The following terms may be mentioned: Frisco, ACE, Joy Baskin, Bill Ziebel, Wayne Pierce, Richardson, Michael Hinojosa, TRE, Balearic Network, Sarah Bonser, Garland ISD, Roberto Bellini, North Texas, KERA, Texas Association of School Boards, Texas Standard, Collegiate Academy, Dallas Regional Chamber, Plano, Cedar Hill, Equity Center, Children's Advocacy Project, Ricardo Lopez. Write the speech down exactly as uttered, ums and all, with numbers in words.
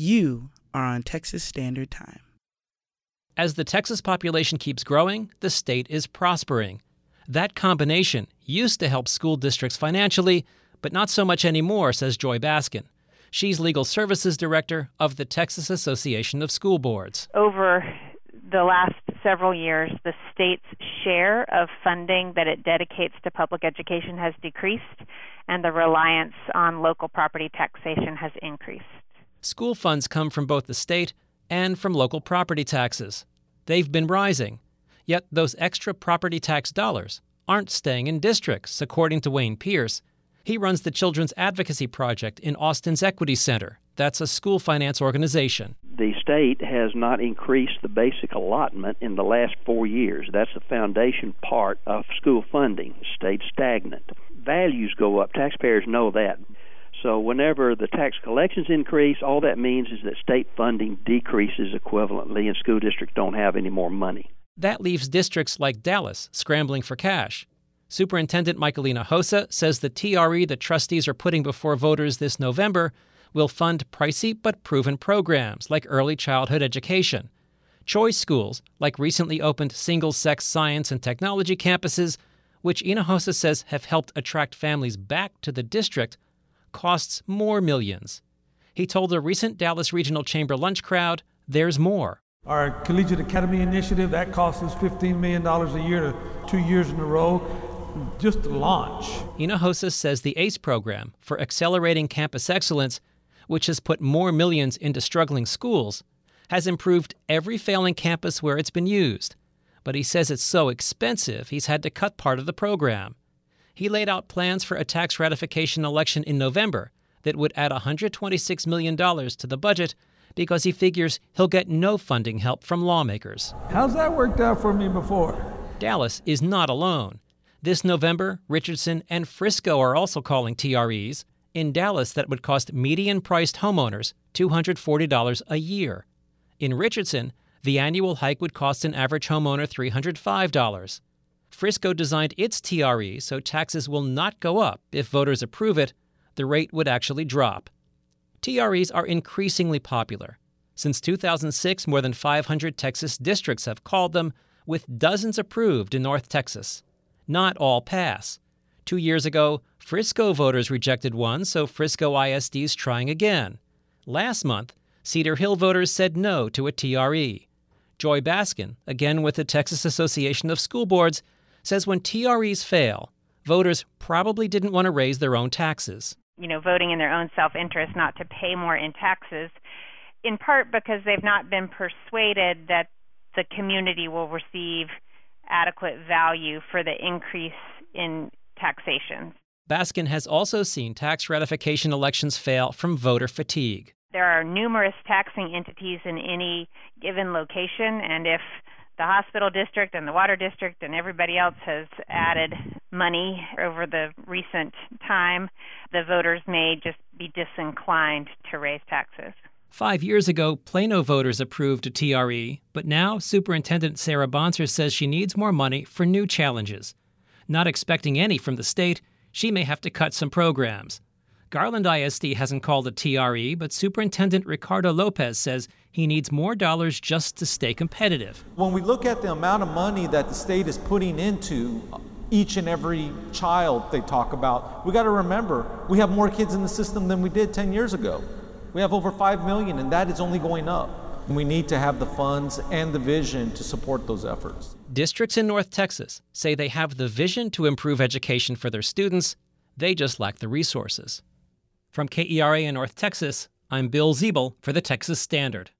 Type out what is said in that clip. You are on Texas Standard Time. As the Texas population keeps growing, the state is prospering. That combination used to help school districts financially, but not so much anymore, says Joy Baskin. She's legal services director of the Texas Association of School Boards. Over the last several years, the state's share of funding that it dedicates to public education has decreased, and the reliance on local property taxation has increased. School funds come from both the state and from local property taxes. They've been rising. Yet those extra property tax dollars aren't staying in districts, according to Wayne Pierce. He runs the Children's Advocacy Project in Austin's Equity Center. That's a school finance organization. The state has not increased the basic allotment in the last four years. That's the foundation part of school funding. Stayed stagnant. Values go up. Taxpayers know that. So whenever the tax collections increase, all that means is that state funding decreases equivalently, and school districts don't have any more money. That leaves districts like Dallas scrambling for cash. Superintendent Michael Hinojosa says the T R E the trustees are putting before voters this November will fund pricey but proven programs like early childhood education, choice schools like recently opened single-sex science and technology campuses, which Hinojosa says have helped attract families back to the district, costs more millions. He told a recent Dallas Regional Chamber lunch crowd, there's more. Our Collegiate Academy initiative, that costs us fifteen million dollars a year to two years in a row just to launch. Hinojosa says the ACE program for accelerating campus excellence, which has put more millions into struggling schools, has improved every failing campus where it's been used. But he says it's so expensive he's had to cut part of the program. He laid out plans for a tax ratification election in November that would add one hundred twenty-six million dollars to the budget because he figures he'll get no funding help from lawmakers. How's that worked out for me before? Dallas is not alone. This November, Richardson and Frisco are also calling T R Es. In Dallas, that would cost median-priced homeowners two hundred forty dollars a year. In Richardson, the annual hike would cost an average homeowner three hundred five dollars. Frisco designed its T R E so taxes will not go up. If voters approve it, the rate would actually drop. T R Es are increasingly popular. Since two thousand six, more than five hundred Texas districts have called them, with dozens approved in North Texas. Not all pass. Two years ago, Frisco voters rejected one, so Frisco I S D's trying again. Last month, Cedar Hill voters said no to a T R E. Joy Baskin, again with the Texas Association of School Boards, says when T R Es fail, voters probably didn't want to raise their own taxes. You know, voting in their own self-interest not to pay more in taxes, in part because they've not been persuaded that the community will receive adequate value for the increase in taxation. Baskin has also seen tax ratification elections fail from voter fatigue. There are numerous taxing entities in any given location, and if the hospital district and the water district and everybody else has added money over the recent time, the voters may just be disinclined to raise taxes. Five years ago, Plano voters approved a T R E, but now Superintendent Sarah Bonser says she needs more money for new challenges. Not expecting any from the state, she may have to cut some programs. Garland I S D hasn't called a T R E, but Superintendent Ricardo Lopez says he needs more dollars just to stay competitive. When we look at the amount of money that the state is putting into each and every child they talk about, we got to remember we have more kids in the system than we did ten years ago. We have over five million, and that is only going up. We need to have the funds and the vision to support those efforts. Districts in North Texas say they have the vision to improve education for their students. They just lack the resources. From K E R A in North Texas, I'm Bill Ziebel for the Texas Standard.